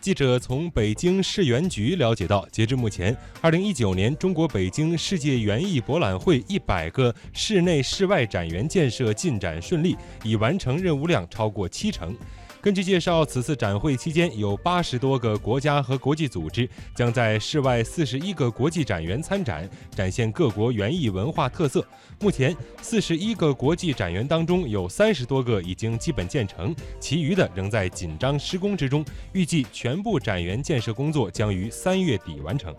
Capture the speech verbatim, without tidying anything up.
记者从北京市园局了解到，截至目前，二零一九年中国北京世界园艺博览会一百个室内室外展园建设进展顺利，已完成任务量超过七成。根据介绍，此次展会期间有八十多个国家和国际组织将在室外四十一个国际展园参展，展现各国园艺文化特色。目前，四十一个国际展园当中有三十多个已经基本建成，其余的仍在紧张施工之中。预计全部展园建设工作将于三月底完成。